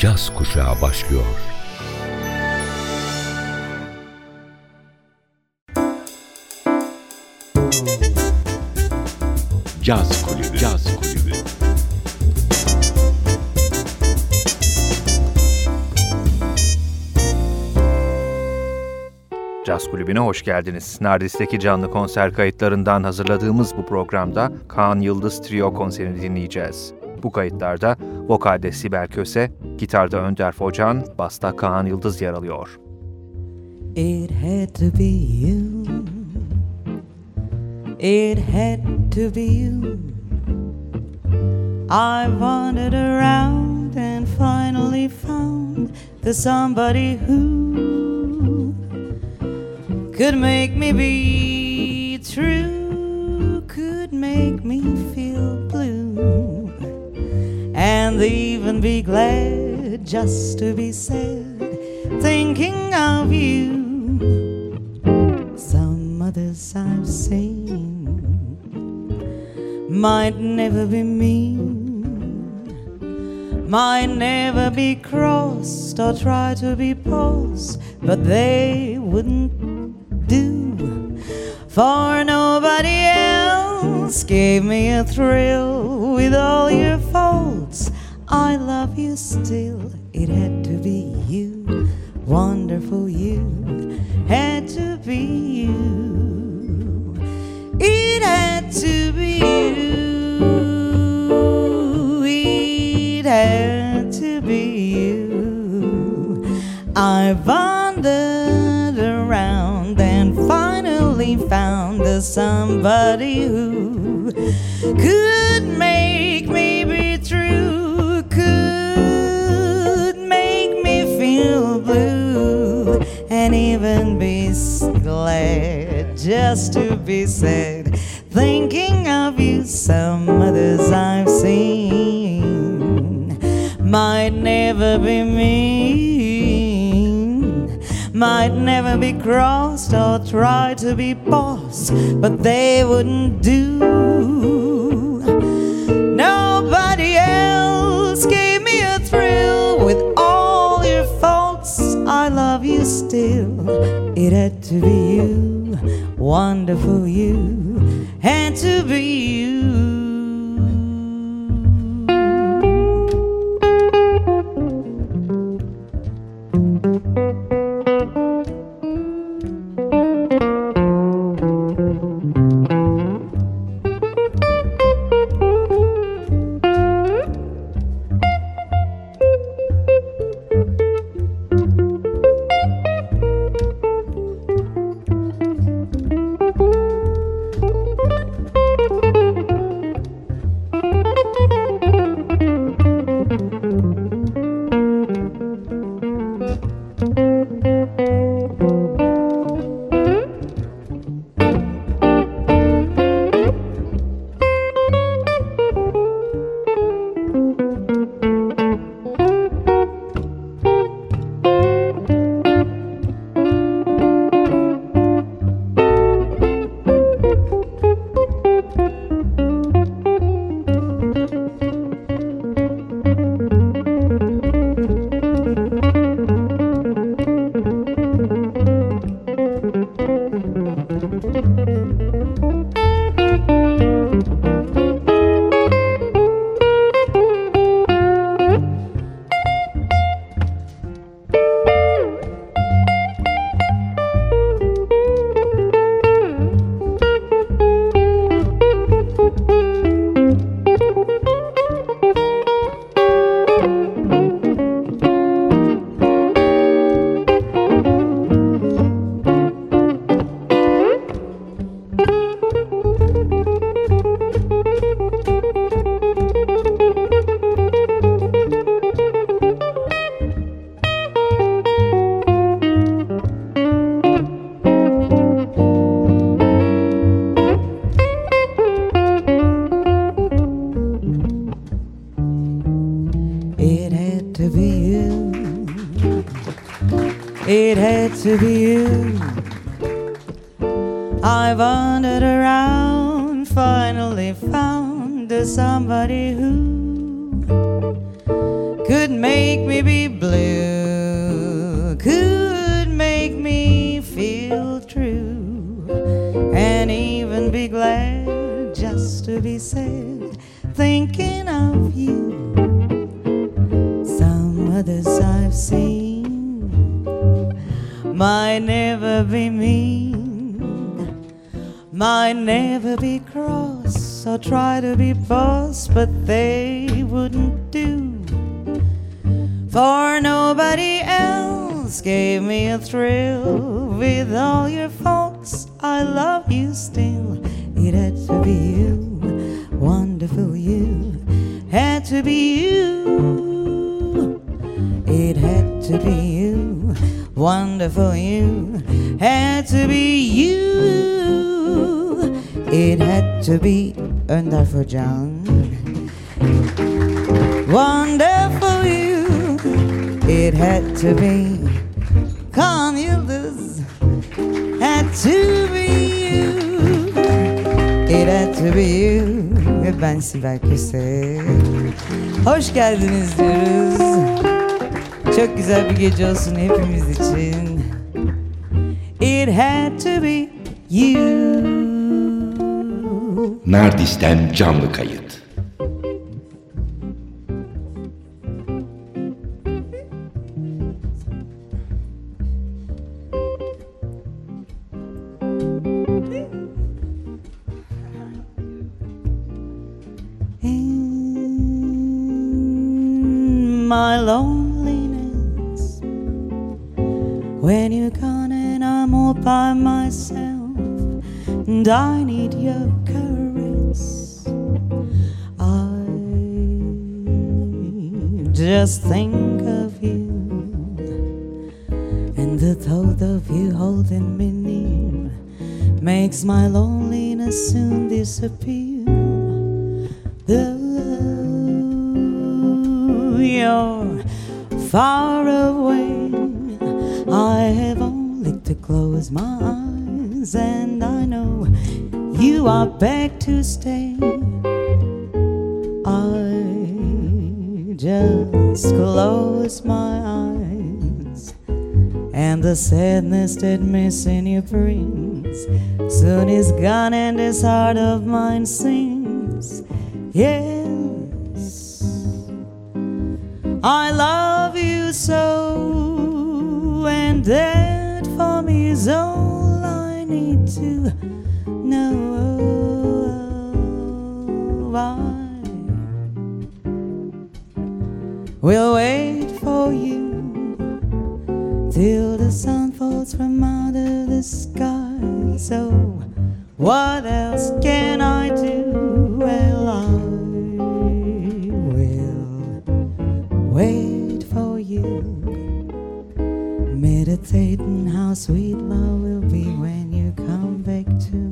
Caz Kuşağı başlıyor. Caz Kulübü. Caz Kulübü. Caz Kulübü'ne hoş geldiniz. Nardis'teki canlı konser kayıtlarından hazırladığımız bu programda Kağan Yıldız Trio konserini dinleyeceğiz. Bu kayıtlarda vokalde Sibel Köse, gitarda Önder Focan, basta Kağan Yıldız yer alıyor. It had to be you. It had to be you. I wandered around and finally found the somebody who could make me be true, could make me feel blue. And even be glad just to be sad, thinking of you. Some others I've seen might never be mean, might never be crossed or try to be paused, but they wouldn't do. For nobody else gave me a thrill with all your faults. I love you still. It had to be you, wonderful you, had to be you. It had to be you, it had to be you. I wandered around and finally found the somebody who could make me be true, could make me feel blue, and even be glad just to be sad, thinking of you. Some others I've seen might never be mean, might never be crossed or try to be boss, but they wouldn't do. Nobody else gave me a thrill with all your faults. I love you still. It had to be you, wonderful you, had to be you. It had to be you. I wandered around, finally found somebody who could make me be blue, could make me feel true, and even be glad just to be sad, thinking of you. Some others I've seen might never be mean, might never be cross or try to be boss, but they wouldn't do. For nobody else gave me a thrill. With all your faults, I love you still. It had to be you, wonderful you. Had to be you. It had to be you, wonderful you. Had to be you. It had to be Önder Focan. Wonderful you. It had to be Kağan Yıldız, had to be you. It had to be you. Ve ben Sibel Köse. Hoş geldiniz diyoruz. Çok güzel bir gece olsun hepimiz için. It had to be you. Nardis'ten canlı kayıt. My loneliness, when you're gone and I'm all by myself, and I need your caress. I just think of you, and the thought of you holding me near makes my loneliness soon disappear. You're far away. I have only to close my eyes, and I know you are back to stay. I just close my eyes, and the sadness that missing you brings soon is gone, and this heart of mine sings. Yeah. I love you so, and that for me is all I need to know. I will wait for you till the sun falls from out of the sky. So what else can I do? Well, wait for you, meditating how sweet love will be when you come back to me.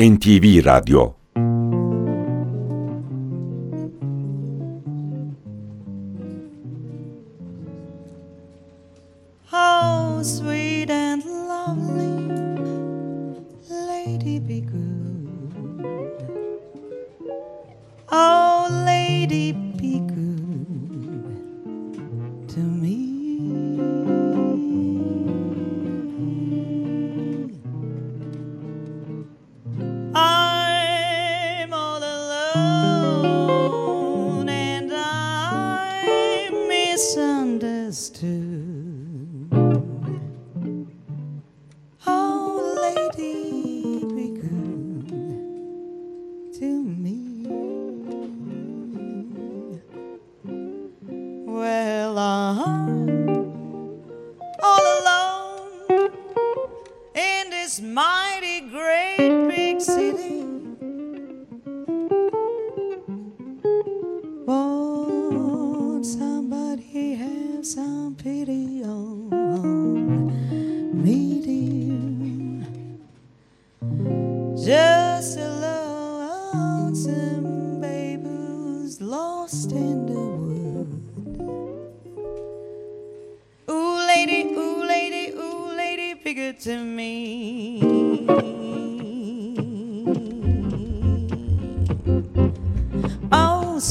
NTV Radyo. How sweet and lovely, lady be good. Oh, lady be good to me. Bound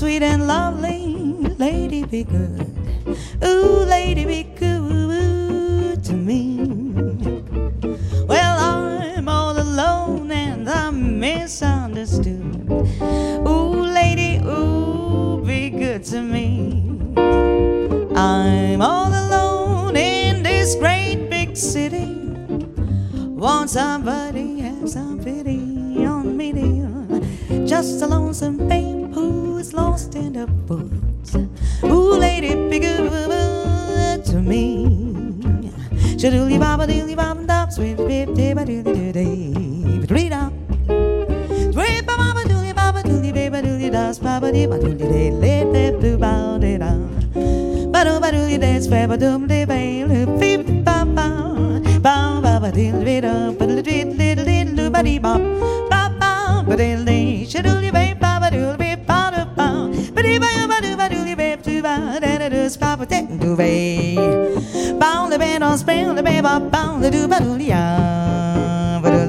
the band on spell the baby, bound the do badulia, but a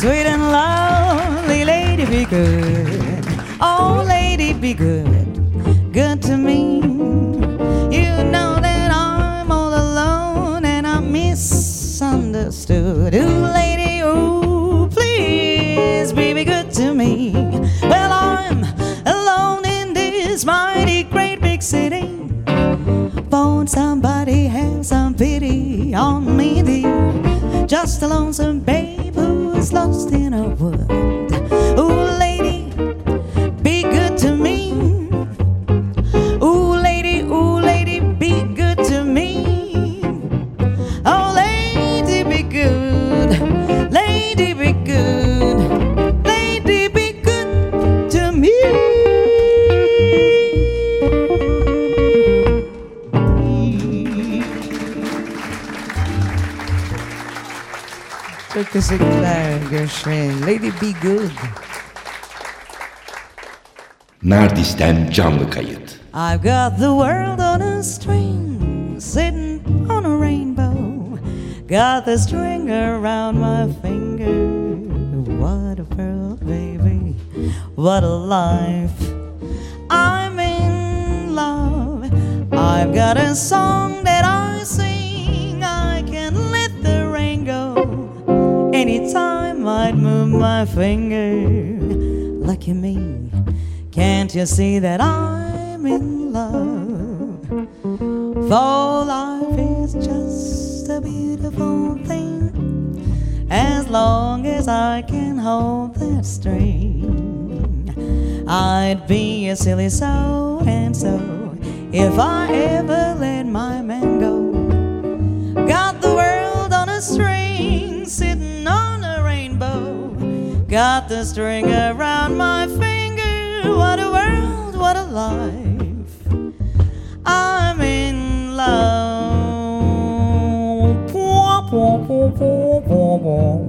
Sweet and lovely lady, be good. Oh, lady, be good, good to me. You know that I'm all alone and I'm misunderstood. Ooh, lady, ooh, please be good to me. Well, I'm alone in this mighty great big city. Won't somebody have some pity on me, dear? Just a lonesome baby lost in a wood. Ooh, lady, be good to me. Ooh, lady, be good to me. Oh, lady, be good. Lady, be good. Lady, be good to me. Çok teşekkürler. Lady be good. Nardis'ten canlı kayıt. I've got the world on a string, sitting on a rainbow. Got the string around my finger. What a pearl, baby, what a life. I'm in love. I've got a song that I sing. I can let the rain go anytime I'd move my finger. Lucky me, can't you see that I'm in love? For life is just a beautiful thing, as long as I can hold that string. I'd be a silly so-and-so if I ever let my man go. Got the world on a string, sitting on a rainbow. Got the string around my finger. What a world, what a life. I'm in love. Poor, poor, poor, poor, poor, poor.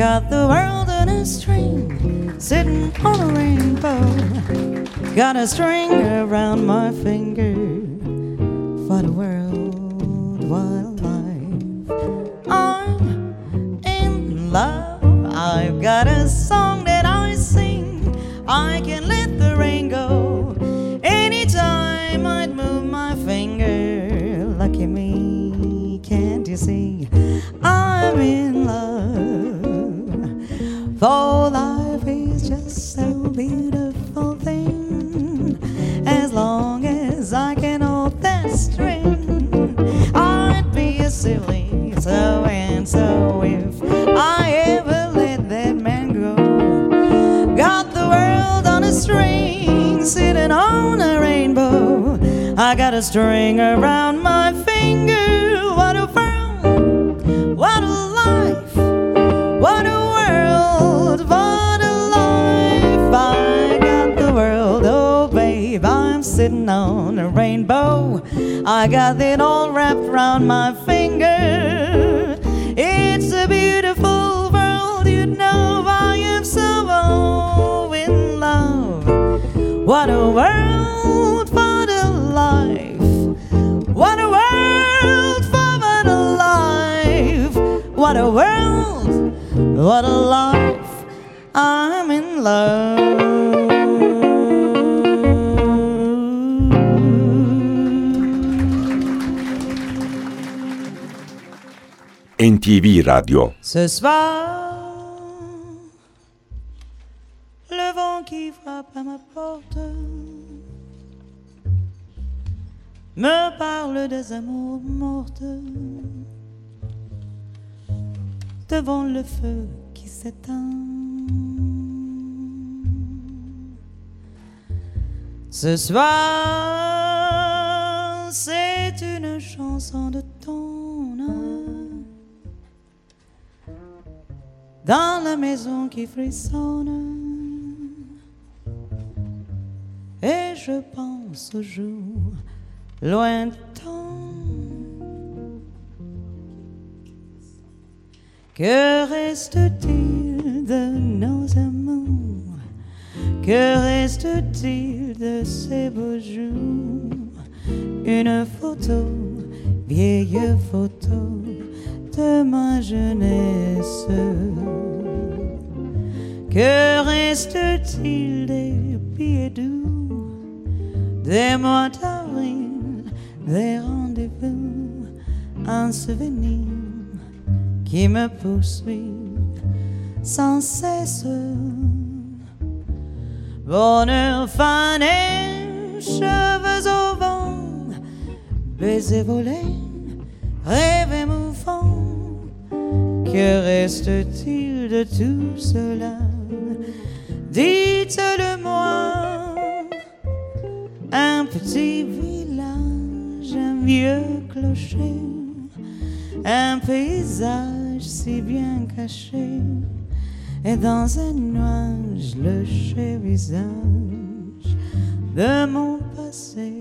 Got the world on a string, sitting on a rainbow. Got a string around my finger. What a world, what a life. I'm in love. I've got a song that I sing. I can let the rain go anytime I'd move my finger. Lucky me, can't you see? I'm in love. For life is just a beautiful thing, as long as I can hold that string. I'd be a silly so-and-so if I ever let that man go. Got the world on a string, sitting on a rainbow. I got a string around my finger. What a world, what a life. I got the world, oh babe, I'm sitting on a rainbow. I got it all wrapped around my finger. It's a beautiful world, you know, I am so all in love. What a world, what a life. What a world, what a life. What a world, what a life. I'm in love. NTV Radyo. Ce soir, le vent qui frappe à ma porte me parle des amours mortes. Devant le feu qui s'éteint. Ce soir, c'est une chanson de ton âme. Dans la maison qui frissonne, et je pense aux jours lointains que reste-t-il de nos amours? Que reste-t-il de ces beaux jours? Une photo, vieille photo de ma jeunesse. Que reste-t-il des billets doux, des mois d'avril, des rendez-vous? Un souvenir qui me poursuit sans cesse. Bonheur fané, cheveux au vent, baisers volés, rêve émouvant. Que reste-t-il de tout cela? Dites-le-moi. Un petit village, un vieux clocher, un paysage si bien caché, et dans un nuage le chez visage de mon passé.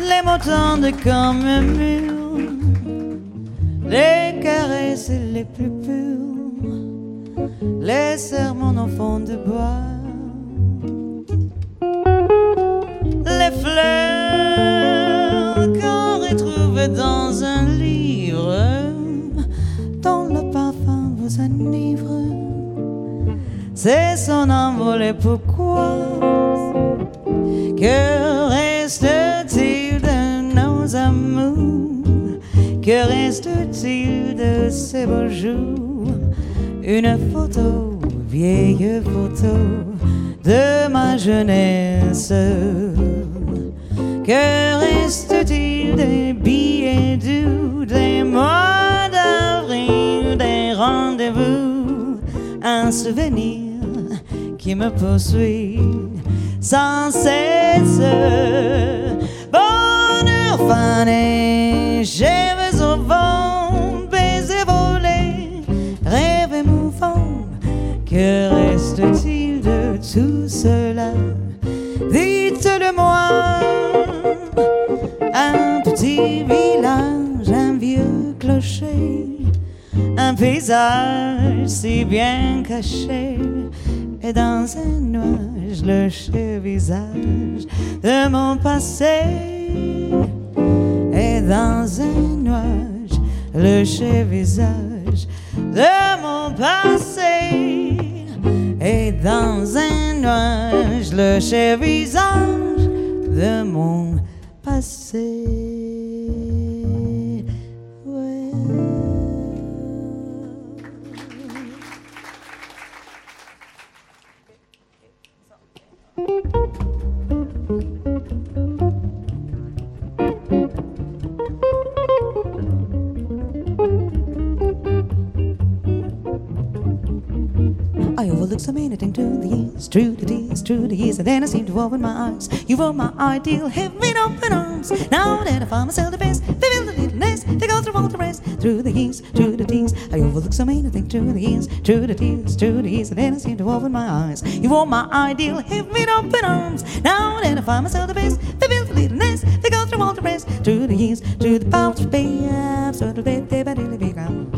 Les mots tendent comme un mur, les caresses les plus pures, les serments d'enfants de bois, s'est son envolé. Pourquoi que reste-t-il de nos amours? Que reste-t-il de ces beaux jours? Une photo, vieille photo de ma jeunesse. Que reste-t-il des billets doux, des mois d'avril, des rendez-vous? Un souvenir qui me poursuit sans cesse. Bonheur fané, rêves au vent, baisers volés, rêves émouvants. Que reste-t-il de tout cela? Dites-le-moi. Un petit village, un vieux clocher, un paysage si bien caché, et dans un nuage le chef visage de mon passé, et dans un nuage le chef visage de mon passé, et dans un nuage le chef visage de mon passé. Ouais. I overlooked so many things through the years, through the days, through the years, and then I seemed to open my eyes. You were my ideal, heaven open arms. Now that I find myself the best, fulfilled the little nest, they go through all the rest. Through the years, through the days, I overlooked so many things through the years, through the days, through the years, and then I seemed to open my eyes. You were my ideal, heaven open arms. Now that I find myself the best, fulfilled the little nest, they go through all the rest. Through the years, through the powers of bed, so the bed, they barely began.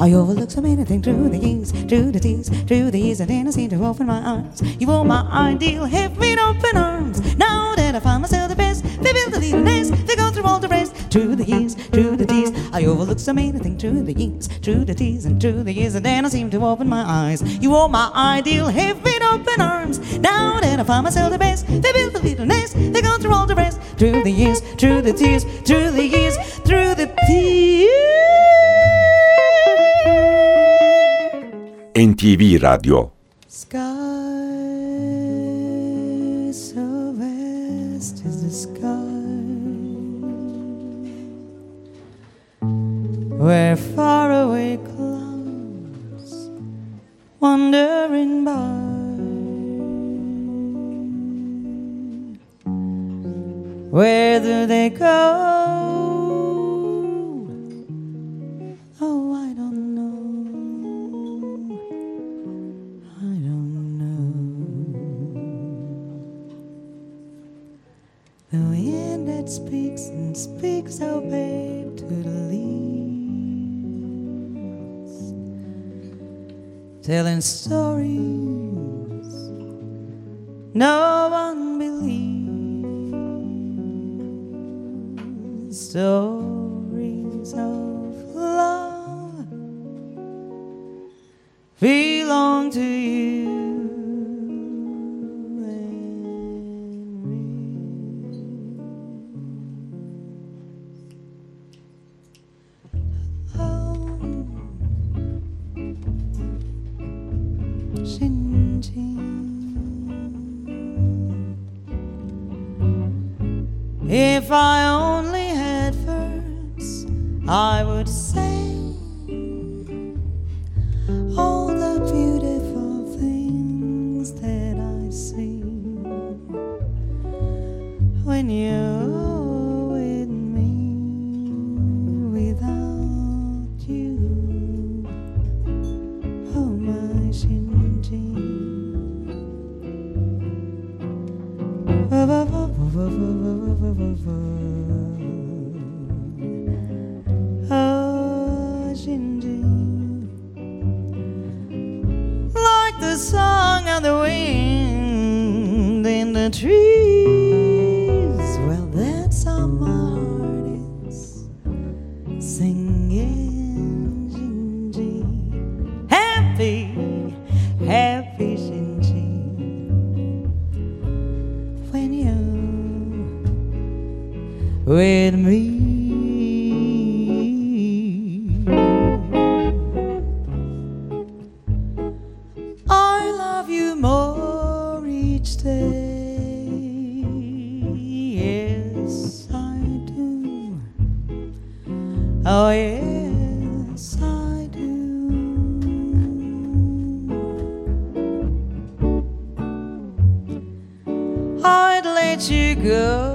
I overlook so many things through the years, through the tears, through the years, and then I seem to open my eyes. You were my ideal, heaven open arms. Now that I find myself the best, they build the leading nest, they go through all the rest. Through the years, through the tears, I overlook so many things through the years, through the tears, and through the years, and then I seem to open my eyes. You were my ideal, heaven open arms. Now that I find myself the best, they build the leading nest, they go through all the rest. Through the years, through the tears, through the years, through the tears. NTV Radyo. Sky so vast is the sky where faraway clouds wandering by. Where do they go? Speaks and speaks, oh babe, to the leaves, telling stories no one believes, stories of love belong to you. If I only had verbs, I would say all the beautiful things that I see when you're with me. Without you, oh my Shinji. Oh, Shinji, like the song of the wind in the trees. Well, that's how my heart is singing, Shinji. Happy, happy Shinji, when you with me. Oh yes, I do. I'd let you go.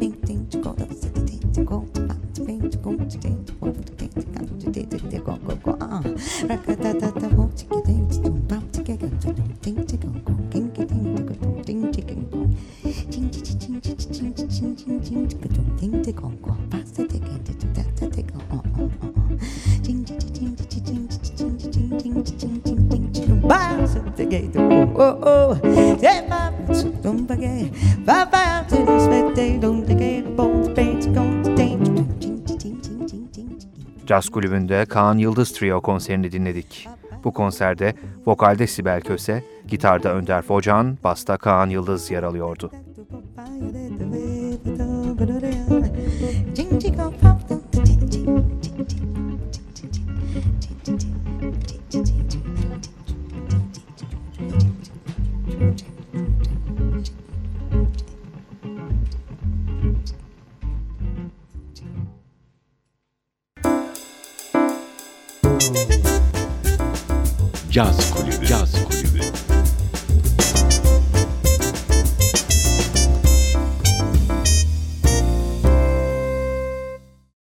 Rakata tata won't get into bouncing again. Caz kulübünde Kağan Yıldız Trio konserini dinledik. Bu konserde vokalde Sibel Köse, gitarda Önder Focan, basta Kağan Yıldız yer alıyordu. Caz Kulübü. Caz.